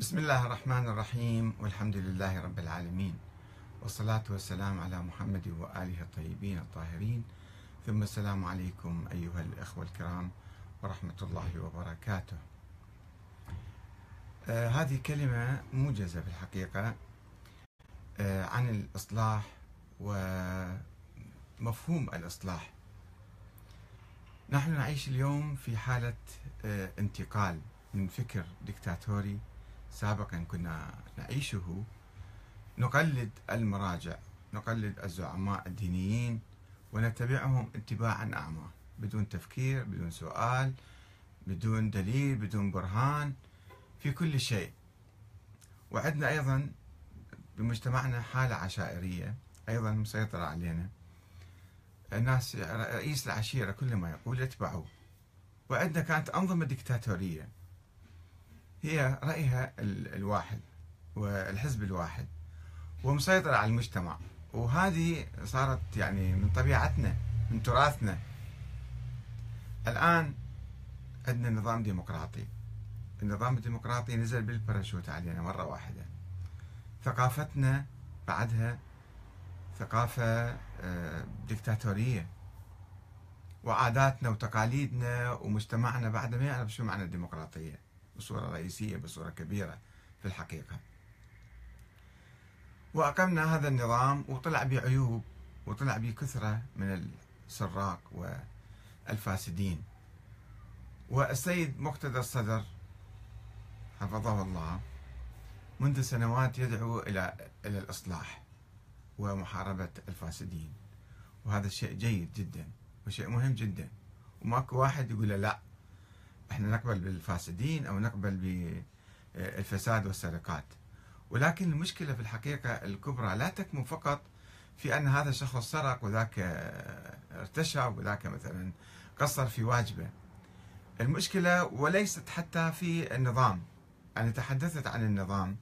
بسم الله الرحمن الرحيم، والحمد لله رب العالمين، والصلاة والسلام على محمد وآله الطيبين الطاهرين. ثم السلام عليكم أيها الأخوة الكرام ورحمة الله وبركاته. هذه كلمة موجزة في الحقيقة عن الإصلاح ومفهوم الإصلاح. نحن نعيش اليوم في حالة انتقال من فكر ديكتاتوري سابقا كنا نعيشه، نقلد المراجع، نقلد الزعماء الدينيين ونتبعهم اتباعا أعمى بدون تفكير، بدون سؤال، بدون دليل، بدون برهان في كل شيء. وعندنا أيضا بمجتمعنا حالة عشائرية أيضا مسيطرة علينا، الناس رئيس العشيرة كل ما يقول يتبعوه. وعندنا كانت أنظمة ديكتاتورية هي رأيها الواحد والحزب الواحد ومسيطرة على المجتمع، وهذه صارت يعني من طبيعتنا، من تراثنا. الآن عندنا نظام ديمقراطي، النظام الديمقراطي نزل بالباراشوت علينا مرة واحدة. ثقافتنا بعدها ثقافة ديكتاتورية، وعاداتنا وتقاليدنا ومجتمعنا بعدها ما يعرف شو معنى الديمقراطية بصورة رئيسية، بصورة كبيرة في الحقيقة. وأقمنا هذا النظام وطلع به عيوب، وطلع به كثرة من السراق والفاسدين. والسيد مقتدى الصدر حفظه الله منذ سنوات يدعو إلى الإصلاح ومحاربة الفاسدين، وهذا الشيء جيد جدا وشيء مهم جدا. وماكو واحد يقول لا احنا نقبل بالفاسدين او نقبل بالفساد والسرقات. ولكن المشكلة في الحقيقة الكبرى لا تكمن فقط في ان هذا الشخص سرق وذاك ارتشى وذاك مثلا قصر في واجبه. المشكلة وليست حتى في النظام، انا تحدثت عن النظام،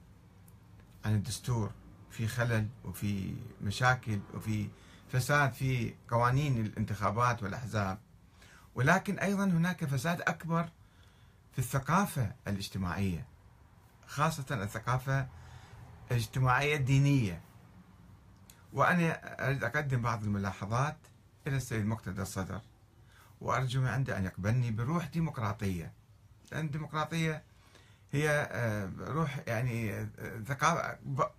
عن الدستور. في خلل وفي مشاكل وفي فساد في قوانين الانتخابات والأحزاب، ولكن أيضا هناك فساد أكبر في الثقافة الاجتماعية، خاصة الثقافة الاجتماعية الدينية. وأنا أريد أقدم بعض الملاحظات إلى السيد مقتدى الصدر، وأرجو من عنده أن يقبلني بروح ديمقراطية، لأن الديمقراطية هي روح يعني ثقافة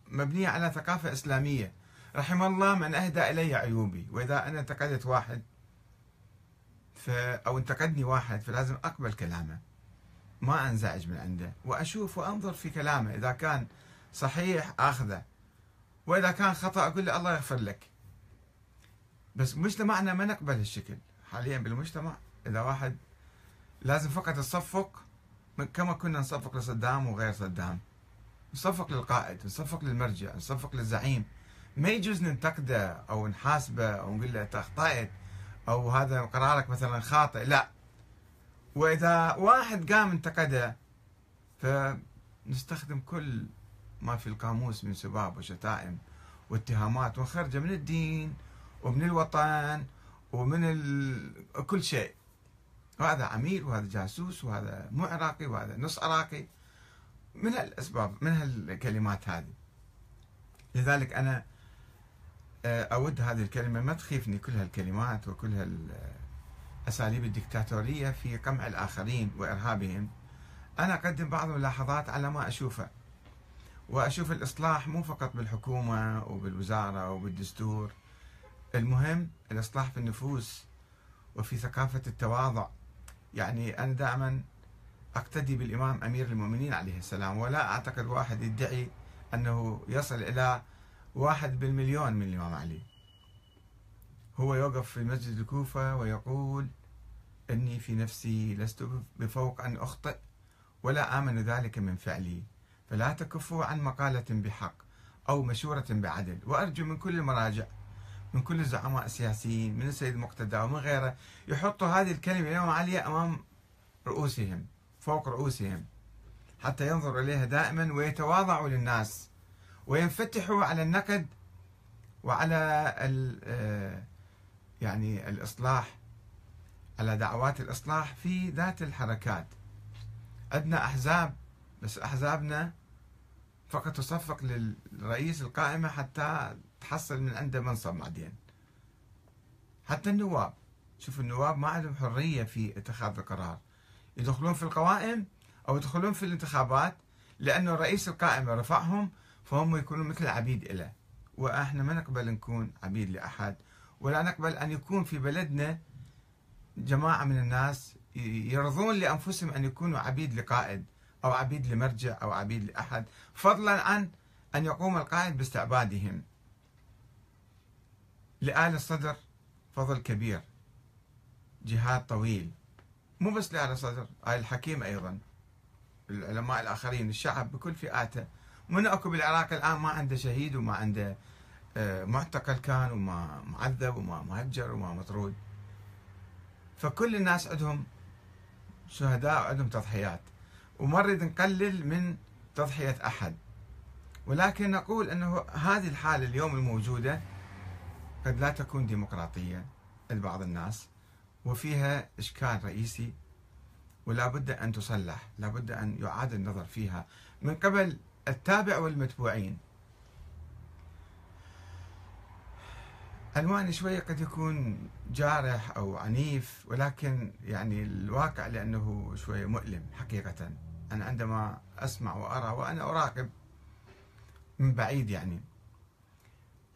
مبنية على ثقافة إسلامية. رحم الله من أهدى إلي عيوبي، وإذا أنا انتقدت واحد أو انتقدني واحد فلازم أقبل كلامه، ما أنزعج من عنده، وأشوف وأنظر في كلامه. إذا كان صحيح أخذه، وإذا كان خطأ أقول له الله يغفر لك. بس مجتمعنا ما نقبل هالشكل حاليا بالمجتمع. إذا واحد لازم فقط تصفق كما كنا نصفق لصدام وغير صدام، نصفق للقائد، نصفق للمرجع، نصفق للزعيم. ما يجوز ننتقده أو نحاسبه أو نقول له أنت أخطأت أو هذا قرارك مثلا خاطئ، لا. وإذا واحد قام انتقده فنستخدم كل ما في القاموس من سباب وشتائم واتهامات ونخرجه من الدين ومن الوطن ومن كل شيء. وهذا عميل وهذا جاسوس وهذا مو عراقي وهذا نص عراقي، من هالأسباب، من هالكلمات هذه. لذلك أنا أود هذه الكلمة ما تخيفني، كل هالكلمات وكل هالأساليب الدكتاتورية في قمع الآخرين وإرهابهم. أنا أقدم بعض الملاحظات على ما أشوفه، وأشوف الإصلاح مو فقط بالحكومة وبالوزارة وبالدستور، المهم الإصلاح في النفوس وفي ثقافة التواضع. يعني أنا دائما أقتدي بالإمام أمير المؤمنين عليه السلام، ولا أعتقد واحد يدعي أنه يصل إلى 1% من الإمام علي. هو يوقف في مسجد الكوفة ويقول إني في نفسي لست بفوق أن أخطئ، ولا آمن ذلك من فعلي، فلا تكفوا عن مقالة بحق أو مشورة بعدل. وأرجو من كل المراجع، من كل الزعماء السياسيين، من السيد مقتدى ومن غيره، يحطوا هذه الكلمة الإمام علي أمام رؤوسهم، فوق رؤوسهم، حتى ينظر إليها دائما ويتواضعوا للناس وينفتحوا على النقد وعلى يعني الإصلاح، على دعوات الإصلاح في ذات الحركات. عندنا أحزاب، بس أحزابنا فقط تصفق للرئيس القائمة حتى تحصل من عنده منصب بعدين. حتى النواب، شوف النواب ما عندهم حرية في اتخاذ القرار، يدخلون في القوائم أو يدخلون في الانتخابات، لأنه رئيس القائمة رفعهم فهم يكونوا مثل عبيد له، وإحنا ما نقبل نكون عبيد لأحد، ولا نقبل أن يكون في بلدنا جماعة من الناس يرضون لأنفسهم أن يكونوا عبيد لقائد أو عبيد لمرجع أو عبيد لأحد، فضلا عن أن يقوم القائد باستعبادهم. لآل الصدر فضل كبير، جهاد طويل، مو بس لآل الصدر، آل الحكيم أيضا، العلماء الآخرين، الشعب بكل فئاته. من أكو بالعراق الآن ما عنده شهيد وما عنده معتقل كان وما معذب وما مهجر وما مطرود، فكل الناس عندهم شهداء وعندهم تضحيات، وما نريد نقلل من تضحية أحد، ولكن نقول أنه هذه الحالة اليوم الموجودة قد لا تكون ديمقراطية لبعض الناس، وفيها إشكال رئيسي ولا بد أن تصلح، لا بد أن يعاد النظر فيها من قبل التابع والمتبوعين. عنواني شوية قد يكون جارح أو عنيف، ولكن يعني الواقع لأنه شوية مؤلم حقيقة. أنا عندما أسمع وأرى وأنا أراقب من بعيد يعني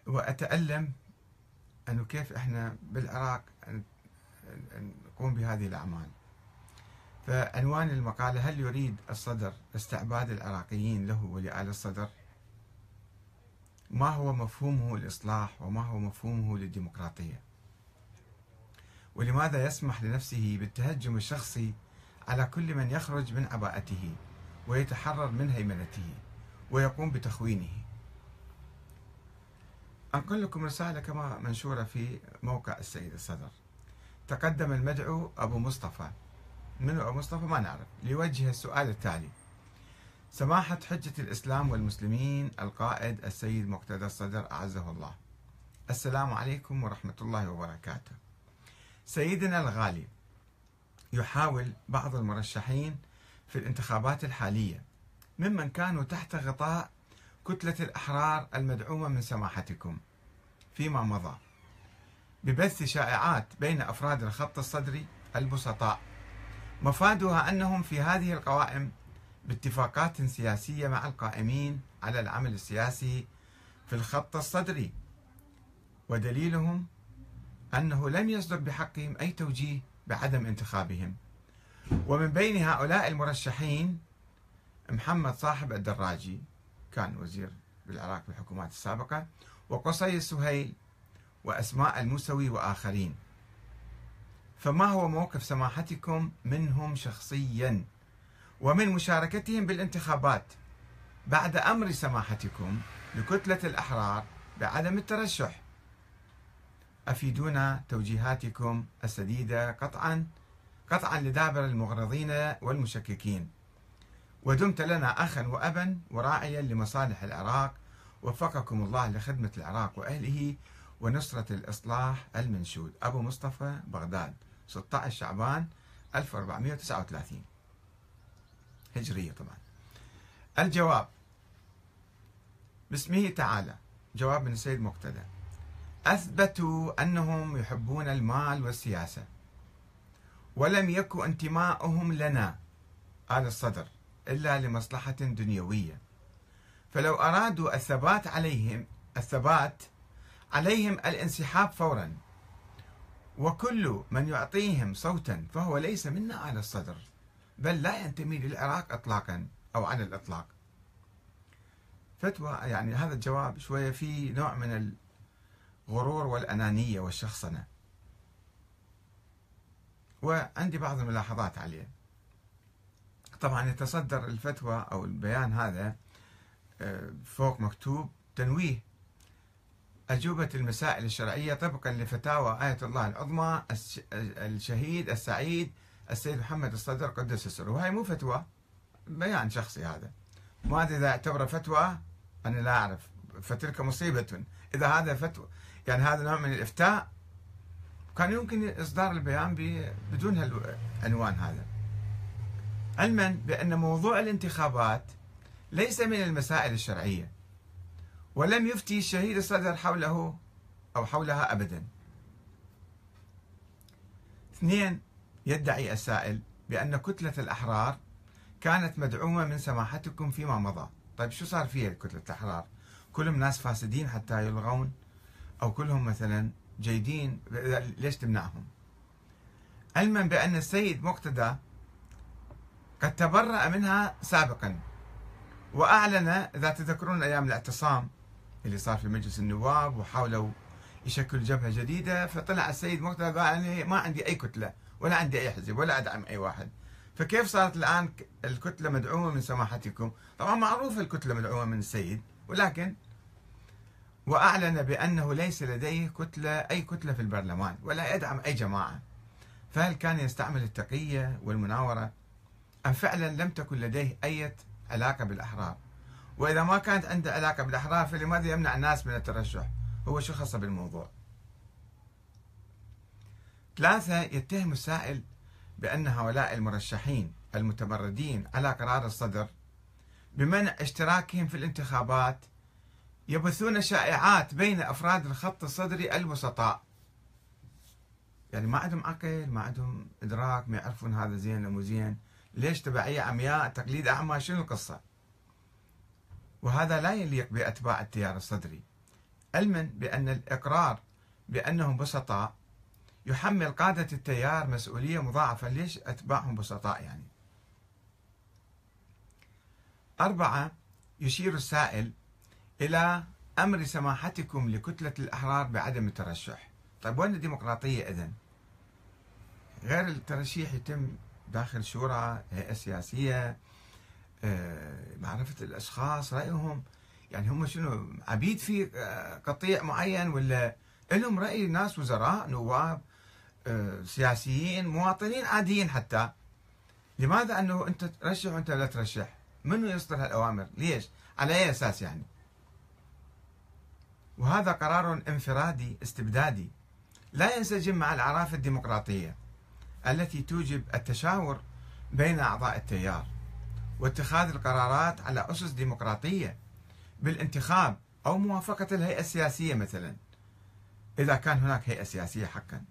وأتألم أنه كيف إحنا بالعراق نقوم بهذه الأعمال. فعنوان المقالة: هل يريد الصدر استعباد العراقيين له ولآل الصدر؟ ما هو مفهومه للإصلاح وما هو مفهومه للديمقراطية؟ ولماذا يسمح لنفسه بالتهجم الشخصي على كل من يخرج من عباءته ويتحرر من هيمنته ويقوم بتخوينه؟ أنقل لكم رسالة كما منشورة في موقع السيد الصدر. تقدم المدعو أبو مصطفى، من أبو مصطفى ما نعرف، ليوجه السؤال التالي: سماحة حجة الإسلام والمسلمين القائد السيد مقتدى الصدر أعزه الله، السلام عليكم ورحمة الله وبركاته. سيدنا الغالي، يحاول بعض المرشحين في الانتخابات الحالية ممن كانوا تحت غطاء كتلة الأحرار المدعومة من سماحتكم فيما مضى ببث شائعات بين أفراد الخط الصدري البسطاء، مفادها أنهم في هذه القوائم باتفاقات سياسية مع القائمين على العمل السياسي في الخط الصدري، ودليلهم أنه لم يصدر بحقهم أي توجيه بعدم انتخابهم. ومن بين هؤلاء المرشحين محمد صاحب الدراجي، كان وزير بالعراق بالحكومات السابقة، وقصي السهيل وأسماء الموسوي وآخرين. فما هو موقف سماحتكم منهم شخصياً ومن مشاركتهم بالانتخابات بعد أمر سماحتكم لكتلة الأحرار بعدم الترشح؟ أفيدونا توجيهاتكم السديدة قطعاً لدابر المغرضين والمشككين. ودمت لنا أخاً وأباً وراعياً لمصالح العراق، وفقكم الله لخدمة العراق وأهله ونصرة الإصلاح المنشود. أبو مصطفى، بغداد، 16 شعبان 1439 هجرية طبعا. الجواب باسمه تعالى، جواب من السيد مقتدى: أثبتوا أنهم يحبون المال والسياسة، ولم يكن انتماؤهم لنا آل الصدر إلا لمصلحة دنيوية، فلو أرادوا الثبات عليهم الانسحاب فورا، وكل من يعطيهم صوتا فهو ليس منا آل الصدر، بل لا ينتمي للعراق اطلاقا او على الاطلاق. فتوى يعني هذا الجواب شويه فيه نوع من الغرور والانانيه والشخصنه. وعندي بعض الملاحظات عليه. طبعا يتصدر الفتوى او البيان هذا فوق مكتوب: تنويه، أجوبة المسائل الشرعية طبقا لفتاوى آية الله العظمى الشهيد السعيد السيد محمد الصدر قدس سره. وهي مو فتوى، بيان شخصي هذا، ما أدري إذا اعتبره فتوى، أنا لا أعرف، فتلك مصيبة إذا هذا فتوى، يعني هذا نوع من الإفتاء. كان يمكن إصدار البيان بدون هالعنوان هذا، علما بأن موضوع الانتخابات ليس من المسائل الشرعية، ولم يفتي الشهيد الصدر حوله أو حولها أبدا. اثنين، يدعي السائل بأن كتلة الأحرار كانت مدعومة من سماحتكم فيما مضى. طيب شو صار فيها كتلة الأحرار؟ كلهم ناس فاسدين حتى يلغون، أو كلهم مثلا جيدين ليش تمنعهم؟ علما بأن السيد مقتدى قد تبرأ منها سابقا وأعلن، إذا تذكرون أيام الاعتصام اللي صار في مجلس النواب وحاولوا يشكل جبهة جديدة، فطلع السيد مقتدى قال أنا ما عندي أي كتلة ولا عندي أي حزب ولا أدعم أي واحد، فكيف صارت الآن الكتلة مدعومة من سماحتكم؟ طبعا معروفة الكتلة مدعومة من السيد، ولكن وأعلن بأنه ليس لديه كتلة، أي كتلة في البرلمان ولا يدعم أي جماعة، فهل كان يستعمل التقية والمناورة أم فعلا لم تكن لديه أي علاقة بالأحرار؟ وإذا ما كانت عنده علاقة بالأحرار فلماذا يمنع الناس من الترشح؟ هو شو خاصة بالموضوع؟ ثلاثة، يتهم السائل بأن هؤلاء المرشحين المتمردين على قرار الصدر بمنع اشتراكهم في الانتخابات يبثون شائعات بين أفراد الخط الصدري الوسطاء، يعني ما عندهم عقل، ما عندهم إدراك، ما يعرفون هذا زين ولا مو زين، ليش تبعية عمياء، تقليد أعمى، شنو القصة؟ وهذا لا يليق بأتباع التيار الصدري، علما بأن الإقرار بأنهم بسطاء يحمل قادة التيار مسؤولية مضاعفة، ليش أتباعهم بسطاء يعني؟ أربعة، يشير السائل إلى أمر سماحتكم لكتلة الأحرار بعدم الترشح. طيب وين الديمقراطية إذن؟ غير الترشيح يتم داخل شورى، هيئة سياسية، معرفة الأشخاص رأيهم، يعني هم شنو عبيد في قطيع معين ولا لهم رأي؟ ناس وزراء، نواب، سياسيين، مواطنين عاديين حتى، لماذا أنه أنت ترشح وأنت لا ترشح؟ منو يصدر هالأوامر؟ ليش؟ على أي أساس يعني؟ وهذا قرار انفرادي استبدادي لا ينسجم مع العرافة الديمقراطية التي توجب التشاور بين أعضاء التيار واتخاذ القرارات على أسس ديمقراطية بالانتخاب أو موافقة الهيئة السياسية مثلا إذا كان هناك هيئة سياسية حقا،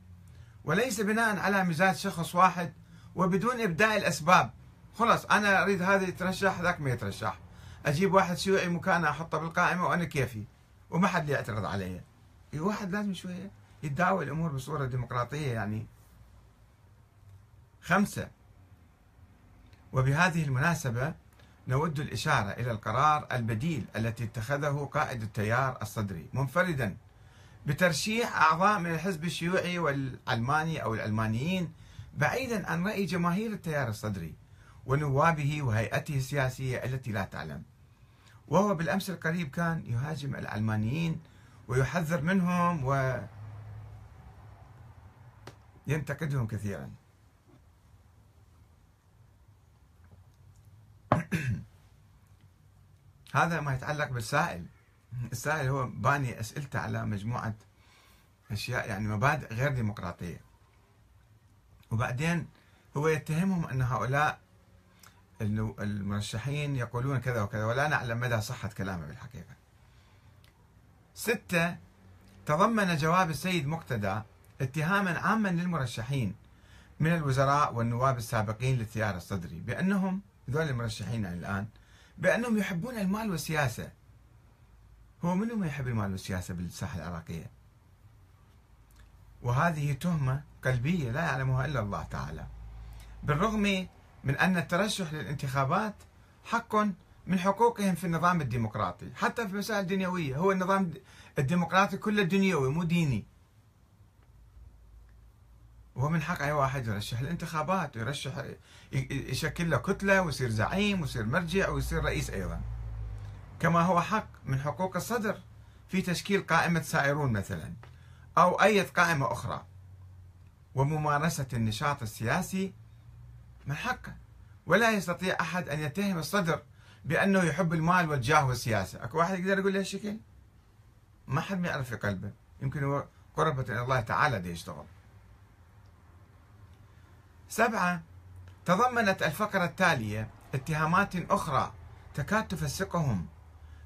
وليس بناء على مزاج شخص واحد وبدون إبداء الأسباب. خلاص أنا أريد هذا يترشح ذاك ما يترشح، أجيب واحد شيوعي مكانه أحطه بالقائمة وأنا كيفي وما حد يعترض علي. الواحد لازم شوية يداوي الأمور بصورة ديمقراطية يعني. خمسة، وبهذه المناسبة نود الإشارة إلى القرار البديل التي اتخذه قائد التيار الصدري منفردا بترشيح أعضاء من الحزب الشيوعي والعلماني أو العلمانيين بعيدا عن رأي جماهير التيار الصدري ونوابه وهيئته السياسية التي لا تعلم، وهو بالأمس القريب كان يهاجم العلمانيين ويحذر منهم وينتقدهم كثيرا. هذا ما يتعلق بالسائل. السائل هو باني أسئلته على مجموعة أشياء يعني مبادئ غير ديمقراطية، وبعدين هو يتهمهم أن هؤلاء المرشحين يقولون كذا وكذا ولا نعلم مدى صحة كلامه بالحقيقة. ستة، تضمن جواب السيد مقتدى اتهاما عاما للمرشحين من الوزراء والنواب السابقين للتيار الصدري بأنهم هذول المرشحين الآن بأنهم يحبون المال والسياسة. هو منو ما يحب المال والسياسة بالساحة العراقية؟ وهذه تهمة قلبية لا يعلمها إلا الله تعالى، بالرغم من أن الترشح للانتخابات حق من حقوقهم في النظام الديمقراطي حتى في مسائل دنيوية. هو النظام الديمقراطي كله دنيوي مو ديني، ومن حق أي واحد يرشح الانتخابات ويرشح يشكل له كتلة ويصير زعيم ويصير مرجع ويصير رئيس أيضا، كما هو حق من حقوق الصدر في تشكيل قائمة سائرون مثلا أو أي قائمة أخرى وممارسة النشاط السياسي من حقه، ولا يستطيع أحد أن يتهم الصدر بأنه يحب المال والجاه والسياسة. أكو واحد يقدر يقول له هالشكل؟ ما حد ما يعرف في قلبه، يمكن هو قربة إلى الله تعالى دي يشتغل. سبعة، تضمنت الفقرة التالية اتهامات أخرى تكاد تفسقهم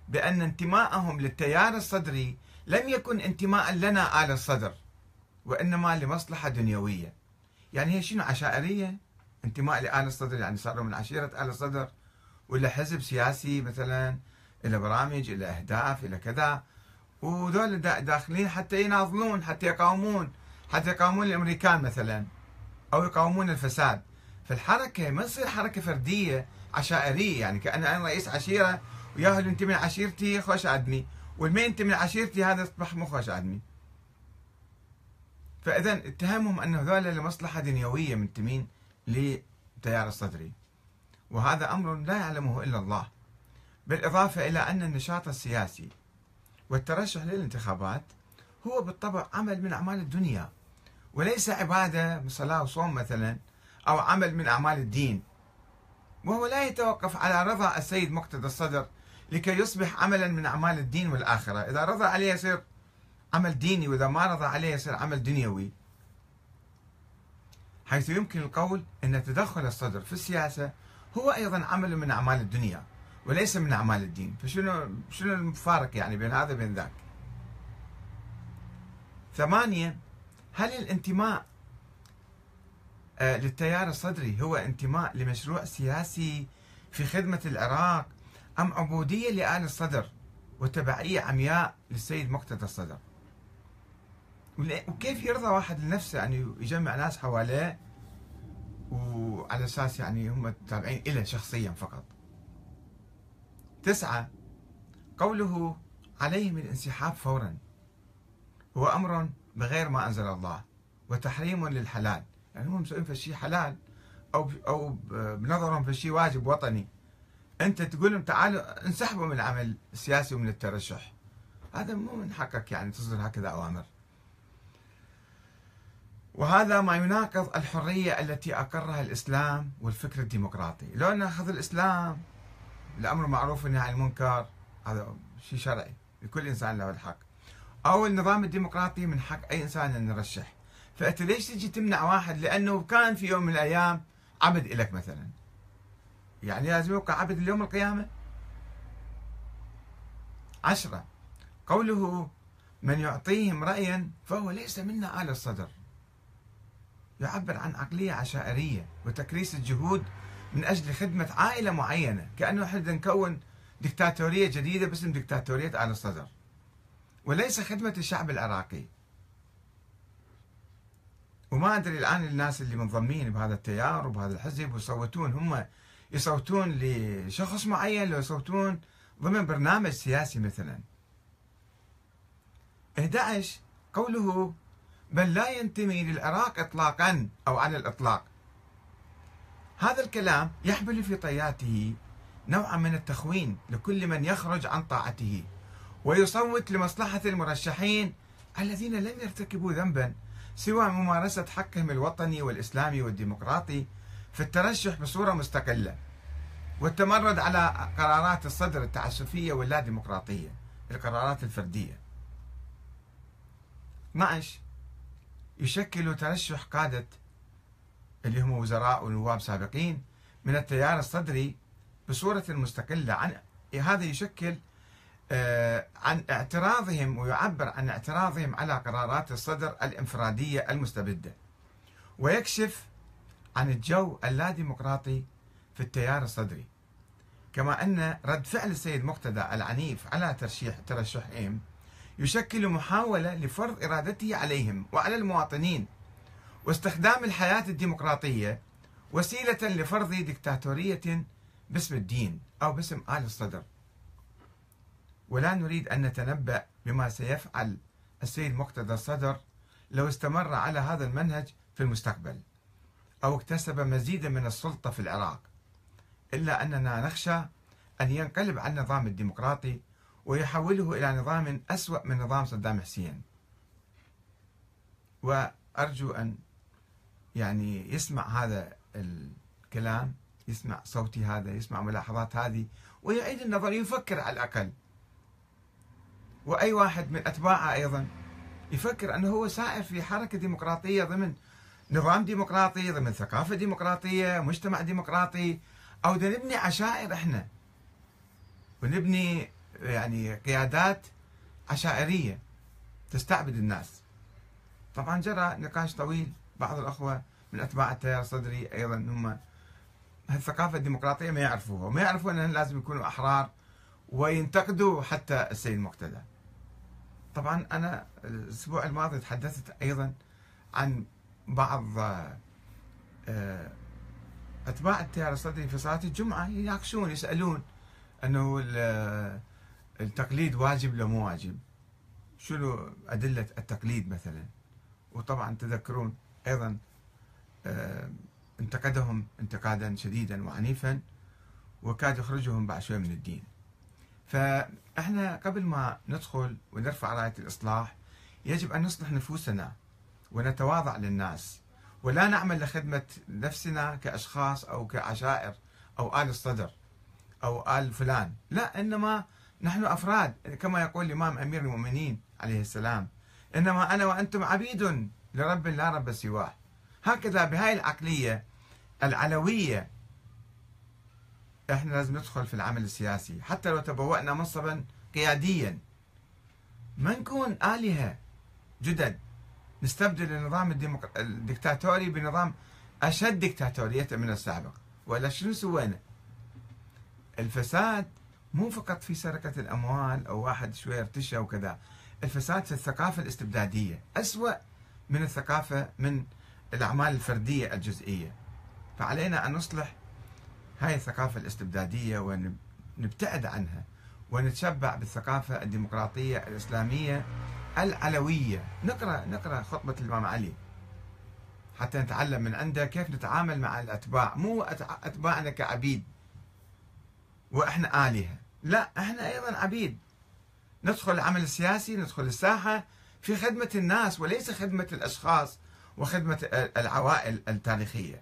بأن انتماءهم للتيار الصدري لم يكن انتماء لنا آل الصدر، وإنما لمصلحة دنيوية. يعني هي شنو، عشائرية؟ انتماء لآل الصدر يعني صاروا من عشيرة آل الصدر، ولا حزب سياسي مثلا إلى برامج إلى أهداف إلى كذا، ودول داخلين حتى يناضلون، حتى يقاومون الأمريكان مثلا، أو يقاومون الفساد. فالحركة ما تصير حركة فردية عشائرية، يعني كأن أنا رئيس عشيرة وياهو اللي ينتمي لعشيرتي خوش عدمي، والما ينتمي لعشيرتي هذا يصبح مو خوش عدمي. فإذا اتهمهم أن هذول لمصلحة دنيوية منتمين للتيار الصدري، وهذا أمر لا يعلمه إلا الله. بالإضافة إلى أن النشاط السياسي والترشح للانتخابات هو بالطبع عمل من أعمال الدنيا، وليس عبادة من صلاة وصوم مثلا، أو عمل من أعمال الدين، وهو لا يتوقف على رضا السيد مقتدى الصدر لكي يصبح عملا من أعمال الدين والآخرة. إذا رضى عليه يصير عمل ديني، وإذا ما رضى عليه يصير عمل دنيوي، حيث يمكن القول أن تدخل الصدر في السياسة هو أيضا عمل من أعمال الدنيا وليس من أعمال الدين. فشنو المفارق يعني بين هذا وبين ذاك؟ 8. هل الانتماء للتيار الصدري هو انتماء لمشروع سياسي في خدمة العراق، أم عبودية لآل الصدر وتبعية عمياء للسيد مقتدى الصدر؟ وكيف يرضى واحد لنفسه يعني يجمع ناس حواليه وعلى أساس يعني هم تابعين إله شخصيا فقط؟ 9. قوله عليهم الانسحاب فورا هو أمر بغير ما أنزل الله وتحريم للحلال، يعني هم مسوين في شيء حلال أو بنظرهم في شيء واجب وطني، أنت تقول لهم تعالوا انسحبوا من العمل السياسي ومن الترشح، هذا مو من حقك يعني تصدر هكذا أوامر. وهذا ما يناقض الحرية التي أقرها الإسلام والفكر الديمقراطي. لو نأخذ الإسلام الأمر معروف والنهي عن المنكر هذا شيء شرعي لكل إنسان له الحق، أو النظام الديمقراطي من حق أي إنسان أن يرشح، فأنت ليش تجي تمنع واحد لأنه كان في يوم من الأيام عبد إلك مثلا؟ يعني لازم يبقى عبد اليوم القيامة. 10. قوله من يعطيهم رأيا فهو ليس منا آل الصدر، يعبر عن عقلية عشائرية وتكريس الجهود من أجل خدمة عائلة معينة، كأنه حد نكون دكتاتورية جديدة باسم دكتاتورية آل الصدر، وليس خدمة الشعب العراقي. وما أدري الآن الناس اللي منضمين بهذا التيار وبهذا الحزب ويصوتون، هم يصوتون لشخص معين لو يصوتون ضمن برنامج سياسي مثلا. 11. قوله بل لا ينتمي للعراق إطلاقا أو على الإطلاق، هذا الكلام يحمل في طياته نوعا من التخوين لكل من يخرج عن طاعته ويصوت لمصلحة المرشحين الذين لم يرتكبوا ذنبا سوى ممارسة حقهم الوطني والإسلامي والديمقراطي في الترشح بصورة مستقلة، والتمرد على قرارات الصدر التعسفية واللا ديمقراطية، القرارات الفردية. 12. يشكل ترشح قادة اللي هم وزراء ونواب سابقين من التيار الصدري بصورة مستقلة عن هذا، يشكل عن اعتراضهم ويعبر عن اعتراضهم على قرارات الصدر الانفرادية المستبدة، ويكشف عن الجو اللاديمقراطي في التيار الصدري. كما أن رد فعل السيد مقتدى العنيف على ترشحهم يشكل محاولة لفرض إرادته عليهم وعلى المواطنين، واستخدام الحياة الديمقراطية وسيلة لفرض دكتاتورية باسم الدين أو باسم آل الصدر. ولا نريد أن نتنبأ بما سيفعل السيد مقتدى الصدر لو استمر على هذا المنهج في المستقبل أو اكتسب مزيدا من السلطة في العراق، إلا أننا نخشى أن ينقلب عن النظام الديمقراطي ويحوله إلى نظام أسوأ من نظام صدام حسين. وأرجو أن يعني يسمع هذا الكلام، يسمع صوتي هذا، يسمع ملاحظات هذه، ويعيد النظر، يفكر على الأقل. وأي واحد من أتباعه أيضا يفكر أنه هو سائر في حركة ديمقراطية ضمن نظام ديمقراطي، ضمن ثقافة ديمقراطية، مجتمع ديمقراطي، أو نبني عشائر إحنا. ونبني يعني قيادات عشائرية تستعبد الناس. طبعا جرى نقاش طويل، بعض الأخوة من أتباع التيار الصدري أيضا هم هالثقافة الديمقراطية ما يعرفوها، وما يعرفون أنهم لازم يكونوا أحرار وينتقدوا حتى السيد المقتدى. طبعا أنا الأسبوع الماضي تحدثت أيضا عن بعض أتباع التيار الصدري في صلاة الجمعة يناقشون يسألون أنه التقليد واجب لو مو واجب، شنو أدلة التقليد مثلا. وطبعا تذكرون أيضا انتقدهم انتقادا شديدا وعنيفا وكاد يخرجهم بعد شوي من الدين. فإحنا قبل ما ندخل ونرفع راية الإصلاح يجب أن نصلح نفوسنا ونتواضع للناس، ولا نعمل لخدمة نفسنا كأشخاص أو كعشائر أو آل الصدر أو آل فلان، لا، إنما نحن أفراد، كما يقول الإمام أمير المؤمنين عليه السلام إنما أنا وأنتم عبيد لرب لا رب سواه. هكذا بهاي العقلية العلوية إحنا لازم ندخل في العمل السياسي، حتى لو تبوأنا منصبا قياديا ما نكون آلهة جدد نستبدل النظام الدكتاتوري بنظام أشد دكتاتورية من السابق. ولا شنو سوينا؟ الفساد مو فقط في سرقة الأموال أو واحد شوي ارتشى وكذا، الفساد في الثقافة الاستبدادية أسوأ من الثقافة من الأعمال الفردية الجزئية. فعلينا أن نصلح هاي الثقافة الاستبدادية ونبتعد عنها ونتشبع بالثقافة الديمقراطية الإسلامية العلوية. نقرأ خطبة الإمام علي حتى نتعلم من عنده كيف نتعامل مع الأتباع، مو أتباعنا كعبيد وإحنا آلهة، لا، إحنا أيضا عبيد. ندخل العمل السياسي، ندخل الساحة في خدمة الناس وليس خدمة الأشخاص وخدمة العوائل التاريخية.